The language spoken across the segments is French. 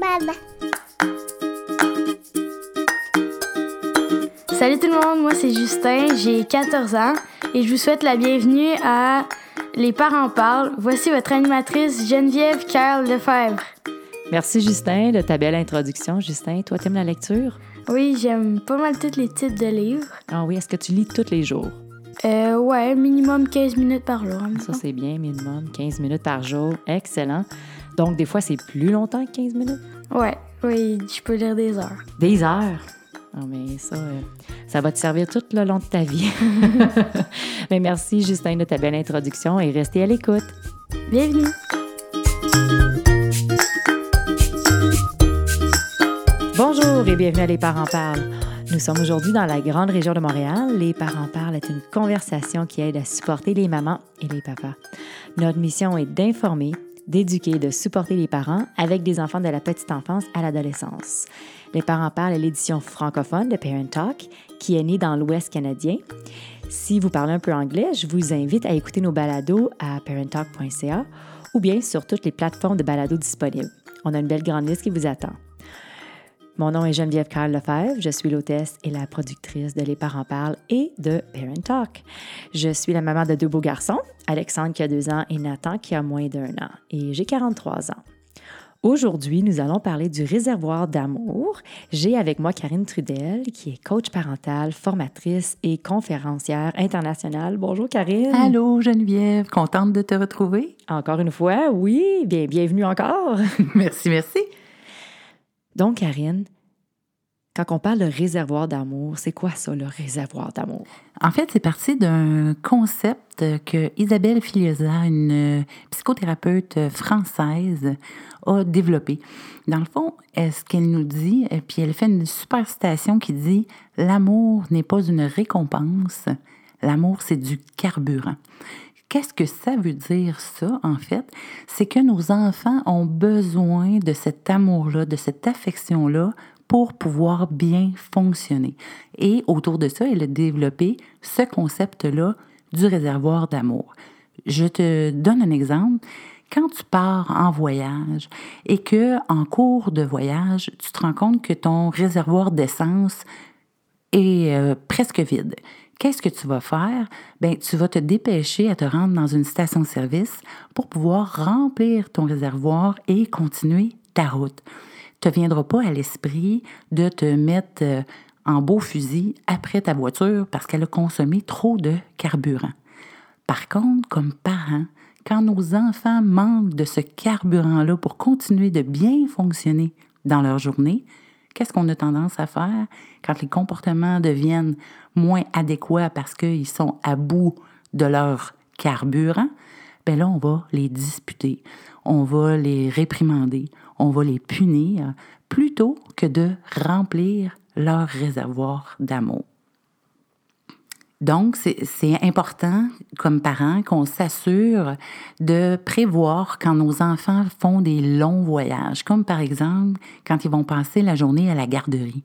Maman. Salut tout le monde, moi c'est Justin, j'ai 14 ans et je vous souhaite la bienvenue à Les parents parlent. Voici votre animatrice Geneviève-Kyle Lefebvre. Merci Justin de ta belle introduction. Justin, toi t'aimes la lecture? Oui, j'aime pas mal tous les types de livres. Ah oui, est-ce que tu lis tous les jours? Ouais, minimum 15 minutes par jour. Ça, c'est bien, minimum 15 minutes par jour. Excellent. Donc, des fois, c'est plus longtemps que 15 minutes? Ouais, oui, je peux lire des heures. Des heures? Ah, mais ça, ça va te servir tout le long de ta vie. Mais merci, Justin, de ta belle introduction et restez à l'écoute. Bienvenue! Bonjour et bienvenue à Les parents parlent. Nous sommes aujourd'hui dans la grande région de Montréal. Les parents parlent est une conversation qui aide à supporter les mamans et les papas. Notre mission est d'informer, d'éduquer et de supporter les parents avec des enfants de la petite enfance à l'adolescence. Les parents parlent est l'édition francophone de Parent Talk qui est née dans l'Ouest canadien. Si vous parlez un peu anglais, je vous invite à écouter nos balados à parenttalk.ca ou bien sur toutes les plateformes de balados disponibles. On a une belle grande liste qui vous attend. Mon nom est Geneviève-Kyle Lefebvre, je suis l'hôtesse et la productrice de Les parents parlent et de Parent Talk. Je suis la maman de deux beaux garçons, Alexandre qui a 2 ans et Nathan qui a moins d'1 an. Et j'ai 43 ans. Aujourd'hui, nous allons parler du réservoir d'amour. J'ai avec moi Karine Trudel, qui est coach parentale, formatrice et conférencière internationale. Bonjour Karine. Allô Geneviève, contente de te retrouver. Encore une fois, oui, bienvenue encore. Merci, merci. Donc, Karine, quand on parle de réservoir d'amour, c'est quoi ça, le réservoir d'amour? En fait, c'est parti d'un concept que Isabelle Filliozat, une psychothérapeute française, a développé. Dans le fond, ce qu'elle nous dit, et puis elle fait une super citation qui dit « L'amour n'est pas une récompense, l'amour c'est du carburant ». Qu'est-ce que ça veut dire, ça, en fait? C'est que nos enfants ont besoin de cet amour-là, de cette affection-là, pour pouvoir bien fonctionner. Et autour de ça, elle a développé ce concept-là du réservoir d'amour. Je te donne un exemple. Quand tu pars en voyage et qu'en cours de voyage, tu te rends compte que ton réservoir d'essence est presque vide. Qu'est-ce que tu vas faire? Bien, tu vas te dépêcher à te rendre dans une station-service pour pouvoir remplir ton réservoir et continuer ta route. Tu ne te viendras pas à l'esprit de te mettre en beau fusil après ta voiture parce qu'elle a consommé trop de carburant. Par contre, comme parents, quand nos enfants manquent de ce carburant-là pour continuer de bien fonctionner dans leur journée, qu'est-ce qu'on a tendance à faire quand les comportements deviennent moins adéquats parce qu'ils sont à bout de leur carburant? Bien là, on va les disputer, on va les réprimander, on va les punir plutôt que de remplir leur réservoir d'amour. Donc, c'est important, comme parents, qu'on s'assure de prévoir quand nos enfants font des longs voyages, comme par exemple quand ils vont passer la journée à la garderie.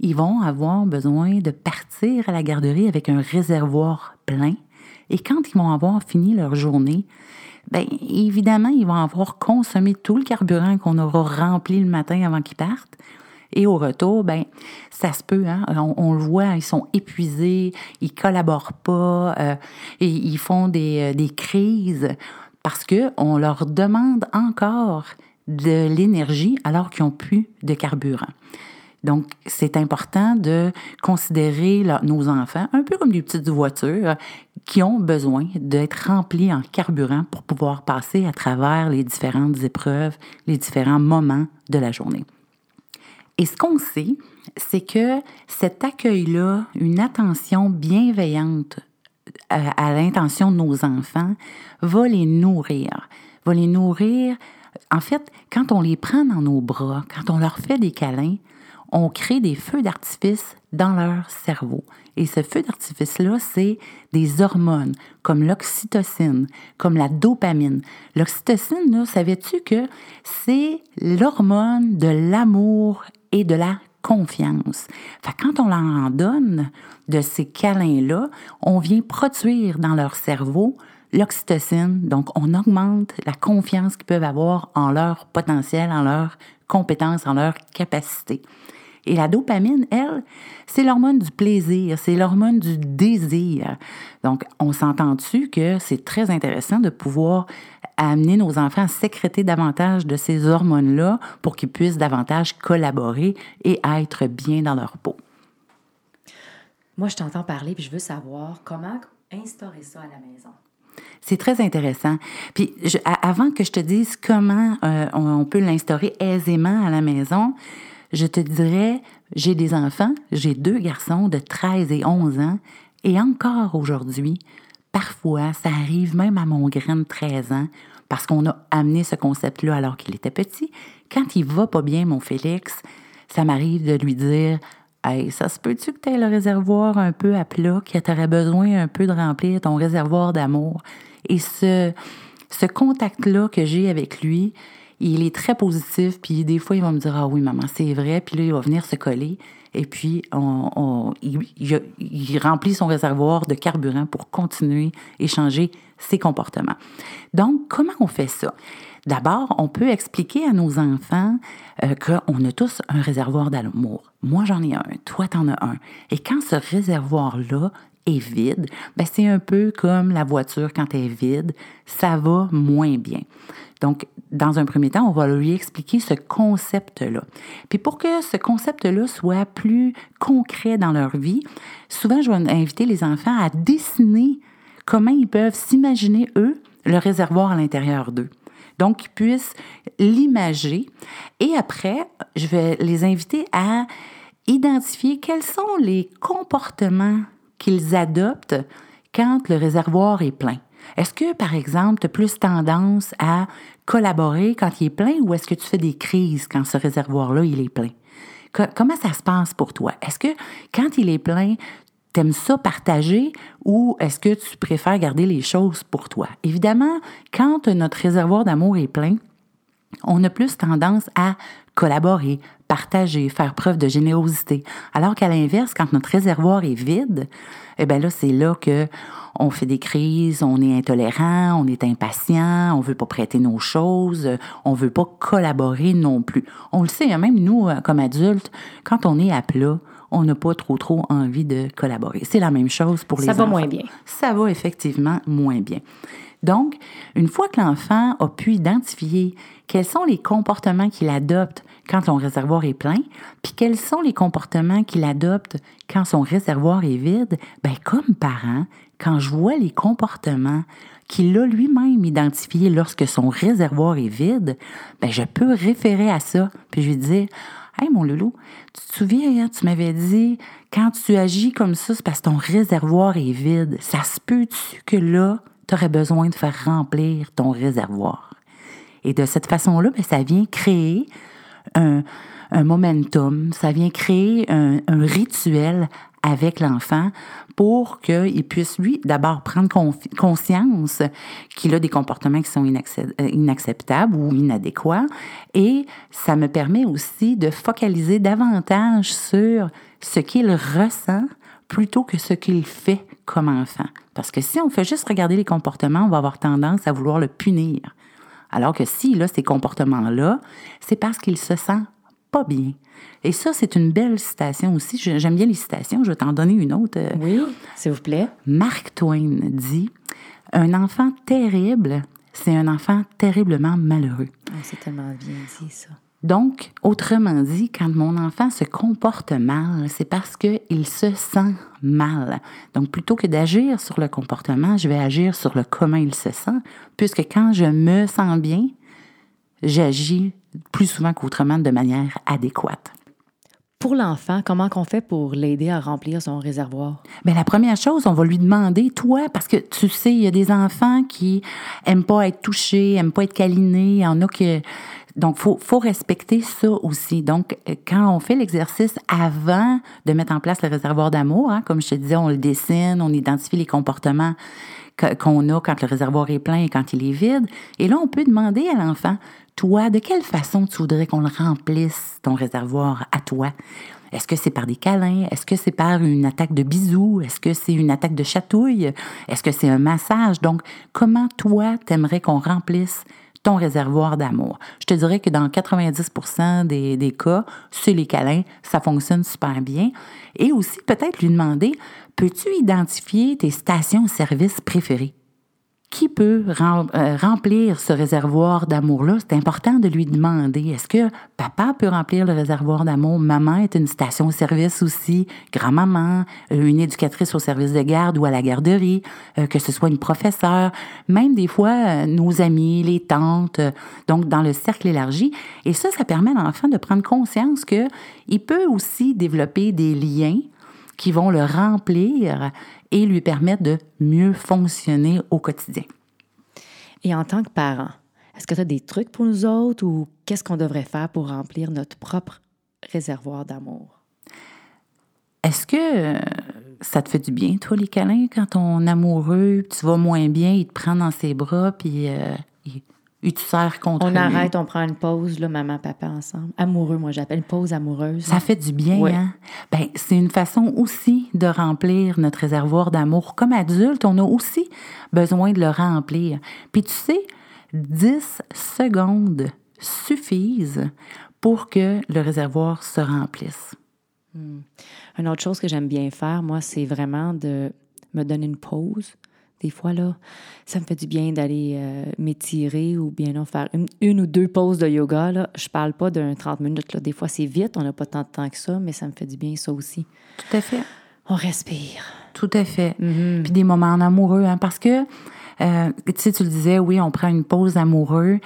Ils vont avoir besoin de partir à la garderie avec un réservoir plein. Et quand ils vont avoir fini leur journée, bien évidemment, ils vont avoir consommé tout le carburant qu'on aura rempli le matin avant qu'ils partent. Et au retour, bien, ça se peut, hein? On le voit, ils sont épuisés, ils collaborent pas, et ils font des crises parce qu'on leur demande encore de l'énergie alors qu'ils n'ont plus de carburant. Donc, c'est important de considérer nos enfants, un peu comme des petites voitures, qui ont besoin d'être remplis en carburant pour pouvoir passer à travers les différentes épreuves, les différents moments de la journée. Et ce qu'on sait, c'est que cet accueil-là, une attention bienveillante à l'intention de nos enfants, va les nourrir. En fait, quand on les prend dans nos bras, quand on leur fait des câlins, on crée des feux d'artifice dans leur cerveau. Et ce feu d'artifice-là, c'est des hormones, comme l'oxytocine, comme la dopamine. L'oxytocine, là, savais-tu que c'est l'hormone de l'amour et de la confiance. Fait que quand on leur en donne de ces câlins-là, on vient produire dans leur cerveau l'oxytocine. Donc, on augmente la confiance qu'ils peuvent avoir en leur potentiel, en leurs compétences, en leurs capacités. Et la dopamine, elle, c'est l'hormone du plaisir, c'est l'hormone du désir. Donc, on s'entend dessus que c'est très intéressant de pouvoir amener nos enfants à sécréter davantage de ces hormones-là pour qu'ils puissent davantage collaborer et être bien dans leur peau. Moi, je t'entends parler puis je veux savoir comment instaurer ça à la maison. C'est très intéressant. Puis, avant que je te dise comment on peut l'instaurer aisément à la maison, je te dirais, j'ai des enfants, j'ai 2 garçons de 13 et 11 ans, et encore aujourd'hui, parfois, ça arrive même à mon grand de 13 ans, parce qu'on a amené ce concept-là alors qu'il était petit. Quand il va pas bien, mon Félix, ça m'arrive de lui dire « Hey, ça se peut-tu que tu aies le réservoir un peu à plat, que tu aurais besoin un peu de remplir ton réservoir d'amour? » Et ce contact-là que j'ai avec lui, il est très positif, puis des fois, il va me dire « Ah oui, maman, c'est vrai », puis là, il va venir se coller, et puis il remplit son réservoir de carburant pour continuer et changer ses comportements. Donc, comment on fait ça? D'abord, on peut expliquer à nos enfants qu'on a tous un réservoir d'amour. Moi, j'en ai un, toi, t'en as un. Et quand ce réservoir-là est vide, bien, c'est un peu comme la voiture quand elle est vide, ça va moins bien. Donc, dans un premier temps, on va lui expliquer ce concept-là. Puis pour que ce concept-là soit plus concret dans leur vie, souvent, je vais inviter les enfants à dessiner comment ils peuvent s'imaginer, eux, le réservoir à l'intérieur d'eux. Donc, qu'ils puissent l'imager. Et après, je vais les inviter à identifier quels sont les comportements qu'ils adoptent quand le réservoir est plein. Est-ce que, par exemple, tu as plus tendance à collaborer quand il est plein ou est-ce que tu fais des crises quand ce réservoir-là, il est plein? Comment ça se passe pour toi? Est-ce que, quand il est plein, tu aimes ça partager ou est-ce que tu préfères garder les choses pour toi? Évidemment, quand notre réservoir d'amour est plein, on a plus tendance à collaborer, partager, faire preuve de générosité. Alors qu'à l'inverse, quand notre réservoir est vide, eh bien là, c'est là qu'on fait des crises, on est intolérant, on est impatient, on ne veut pas prêter nos choses, on ne veut pas collaborer non plus. On le sait, même nous, comme adultes, quand on est à plat, on n'a pas trop envie de collaborer. C'est la même chose pour les enfants. Ça va moins bien. Ça va effectivement moins bien. Donc, une fois que l'enfant a pu identifier quels sont les comportements qu'il adopte quand son réservoir est plein, puis quels sont les comportements qu'il adopte quand son réservoir est vide, bien, comme parent, quand je vois les comportements qu'il a lui-même identifiés lorsque son réservoir est vide, bien, je peux référer à ça, puis je vais dire « Hey, mon loulou, tu te souviens, tu m'avais dit, quand tu agis comme ça, c'est parce que ton réservoir est vide. Ça se peut-tu que là, tu aurais besoin de faire remplir ton réservoir. » Et de cette façon-là, bien, ça vient créer un momentum, ça vient créer un rituel avec l'enfant pour qu'il puisse, lui, d'abord prendre conscience qu'il a des comportements qui sont inacceptables ou inadéquats. Et ça me permet aussi de focaliser davantage sur ce qu'il ressent plutôt que ce qu'il fait comme enfant. Parce que si on fait juste regarder les comportements, on va avoir tendance à vouloir le punir. Alors que s'il a ces comportements-là, c'est parce qu'il se sent pas bien. Et ça, c'est une belle citation aussi. J'aime bien les citations, je vais t'en donner une autre. Oui, s'il vous plaît. Mark Twain dit « Un enfant terrible, c'est un enfant terriblement malheureux. » C'est tellement bien dit, ça. Donc, autrement dit, quand mon enfant se comporte mal, c'est parce qu'il se sent mal. Donc, plutôt que d'agir sur le comportement, je vais agir sur le comment il se sent, puisque quand je me sens bien, j'agis plus souvent qu'autrement de manière adéquate. Pour l'enfant, comment qu'on fait pour l'aider à remplir son réservoir? Bien, la première chose, on va lui demander, toi, parce que tu sais, il y a des enfants qui n'aiment pas être touchés, n'aiment pas être câlinés, il y en a que... Donc, faut respecter ça aussi. Donc, quand on fait l'exercice avant de mettre en place le réservoir d'amour, comme je te disais, on le dessine, on identifie les comportements qu'on a quand le réservoir est plein et quand il est vide. Et là, on peut demander à l'enfant, « toi, de quelle façon tu voudrais qu'on le remplisse, ton réservoir à toi? Est-ce que c'est par des câlins? Est-ce que c'est par une attaque de bisous? Est-ce que c'est une attaque de chatouille? Est-ce que c'est un massage? Donc, comment toi, t'aimerais qu'on remplisse ton réservoir d'amour? Je te dirais que dans 90% des cas, c'est les câlins, ça fonctionne super bien. Et aussi, peut-être lui demander, peux-tu identifier tes stations-service préférées? Qui peut remplir ce réservoir d'amour-là? C'est important de lui demander. Est-ce que papa peut remplir le réservoir d'amour? Maman est une station-service aussi. Grand-maman, une éducatrice au service de garde ou à la garderie, que ce soit une professeure, même des fois nos amis, les tantes, donc dans le cercle élargi. Et ça permet à l'enfant de prendre conscience qu'il peut aussi développer des liens qui vont le remplir et lui permettre de mieux fonctionner au quotidien. Et en tant que parent, est-ce que tu as des trucs pour nous autres ou qu'est-ce qu'on devrait faire pour remplir notre propre réservoir d'amour? Est-ce que ça te fait du bien, toi, les câlins, quand ton amoureux, tu vas moins bien, il te prend dans ses bras puis il te serre contre lui? On arrête, on prend une pause, là, maman, papa, ensemble. Amoureux, moi, j'appelle pause amoureuse. Ça fait du bien, oui. Hein? Bien, c'est une façon aussi de remplir notre réservoir d'amour. Comme adulte, on a aussi besoin de le remplir. Puis tu sais, 10 secondes suffisent pour que le réservoir se remplisse. Une autre chose que j'aime bien faire, moi, c'est vraiment de me donner une pause. Des fois, là, ça me fait du bien d'aller m'étirer ou bien là, faire une ou deux pauses de yoga. Là. Je parle pas d'un 30 minutes. Là. Des fois, c'est vite, on n'a pas tant de temps que ça, mais ça me fait du bien, ça aussi. Tout à fait. On respire. Tout à fait. Mm-hmm. Puis des moments en amoureux, hein, parce que, tu sais, tu le disais, oui, on prend une pause amoureux.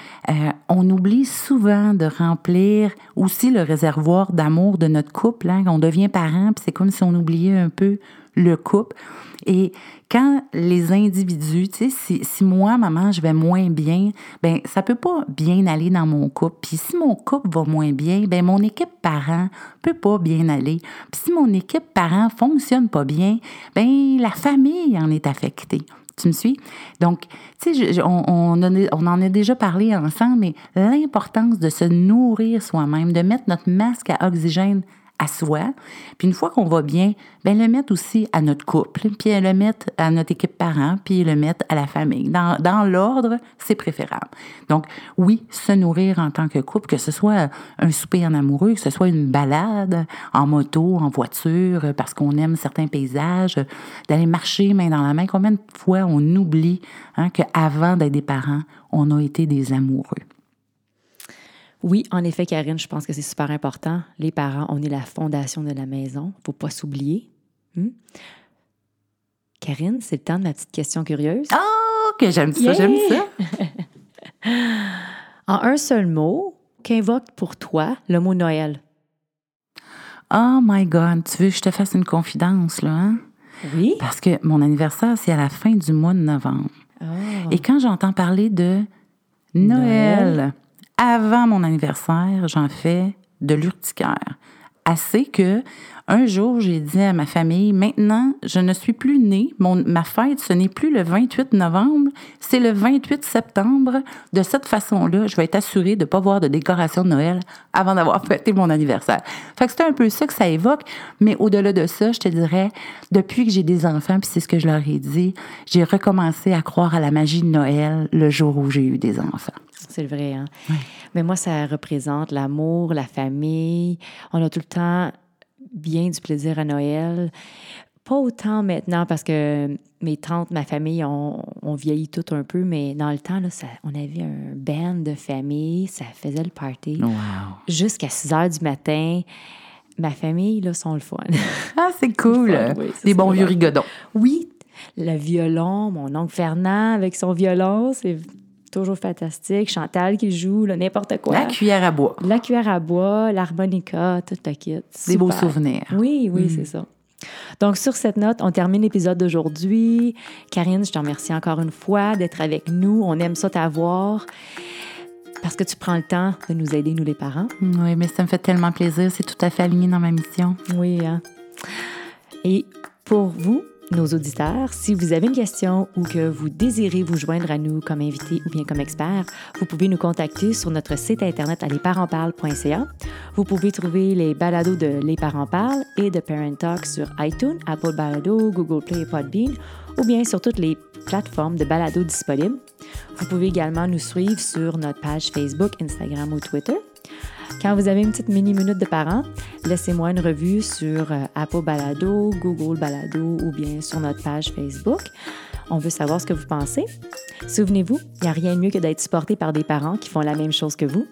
On oublie souvent de remplir aussi le réservoir d'amour de notre couple. Hein. On devient parent, puis c'est comme si on oubliait un peu le couple. Et quand les individus, tu sais, si moi, maman, je vais moins bien, ben ça peut pas bien aller dans mon couple. Puis si mon couple va moins bien, ben mon équipe parent peut pas bien aller. Puis si mon équipe parent fonctionne pas bien, ben la famille en est affectée. Tu me suis? Donc, tu sais, on en a déjà parlé ensemble, mais l'importance de se nourrir soi-même, de mettre notre masque à oxygène à soi, puis une fois qu'on va bien, bien le mettre aussi à notre couple, puis le mettre à notre équipe parent, puis le mettre à la famille. Dans l'ordre, c'est préférable. Donc, oui, se nourrir en tant que couple, que ce soit un souper en amoureux, que ce soit une balade en moto, en voiture, parce qu'on aime certains paysages, d'aller marcher main dans la main. Combien de fois on oublie qu'avant d'être des parents, on a été des amoureux? Oui, en effet, Karine, je pense que c'est super important. Les parents, on est la fondation de la maison. Il ne faut pas s'oublier. Karine, c'est le temps de ma petite question curieuse. Oh, que j'aime ça, j'aime ça. En un seul mot, qu'invoque pour toi le mot Noël? Oh my God, tu veux que je te fasse une confidence, là, hein? Oui. Parce que mon anniversaire, c'est à la fin du mois de novembre. Oh. Et quand j'entends parler de Noël. Avant mon anniversaire, j'en fais de l'urticaire. Assez que, un jour, j'ai dit à ma famille, maintenant, je ne suis plus née. Ma fête, ce n'est plus le 28 novembre, c'est le 28 septembre. De cette façon-là, je vais être assurée de ne pas voir de décoration de Noël avant d'avoir fêté mon anniversaire. Fait que c'est un peu ça que ça évoque. Mais au-delà de ça, je te dirais, depuis que j'ai des enfants, puis c'est ce que je leur ai dit, j'ai recommencé à croire à la magie de Noël le jour où j'ai eu des enfants. C'est vrai, hein? Oui. Mais moi, ça représente l'amour, la famille. On a tout le temps bien du plaisir à Noël. Pas autant maintenant parce que mes tantes, ma famille, on vieillit tout un peu, mais dans le temps, là, on avait un band de famille, ça faisait le party. Wow. Jusqu'à 6 heures du matin, ma famille, là, sont le fun. Ah, c'est cool! Le fun, oui, des bons vieux rigodons. Oui, le violon, mon oncle Fernand avec son violon, c'est toujours fantastique. Chantal qui joue, là, n'importe quoi. La cuillère à bois. La cuillère à bois, l'harmonica, tout le kit. Des beaux souvenirs. Oui, oui, c'est ça. Donc, sur cette note, on termine l'épisode d'aujourd'hui. Karine, je te remercie encore une fois d'être avec nous. On aime ça t'avoir parce que tu prends le temps de nous aider, nous les parents. Oui, mais ça me fait tellement plaisir. C'est tout à fait aligné dans ma mission. Oui, hein? Et pour vous, nos auditeurs, si vous avez une question ou que vous désirez vous joindre à nous comme invité ou bien comme expert, vous pouvez nous contacter sur notre site internet à lesparentsparlent.ca. Vous pouvez trouver les balados de Les parents parlent et de Parent Talk sur iTunes, Apple Balado, Google Play et Podbean, ou bien sur toutes les plateformes de balados disponibles. Vous pouvez également nous suivre sur notre page Facebook, Instagram ou Twitter. Quand vous avez une petite mini-minute de parents, laissez-moi une revue sur Apple Balado, Google Balado ou bien sur notre page Facebook. On veut savoir ce que vous pensez. Souvenez-vous, il n'y a rien de mieux que d'être supporté par des parents qui font la même chose que vous.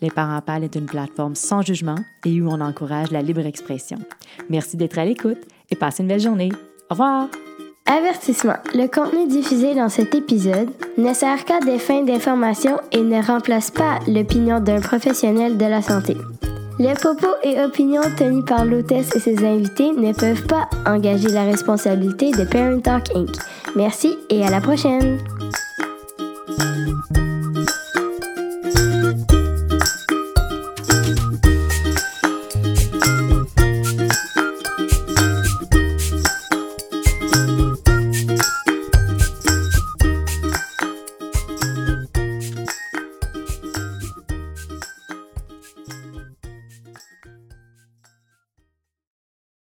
Les parents parlent est une plateforme sans jugement et où on encourage la libre expression. Merci d'être à l'écoute et passez une belle journée. Au revoir! Avertissement. Le contenu diffusé dans cet épisode ne sert qu'à des fins d'information et ne remplace pas l'opinion d'un professionnel de la santé. Les propos et opinions tenus par l'hôtesse et ses invités ne peuvent pas engager la responsabilité de Parent Talk Inc. Merci et à la prochaine!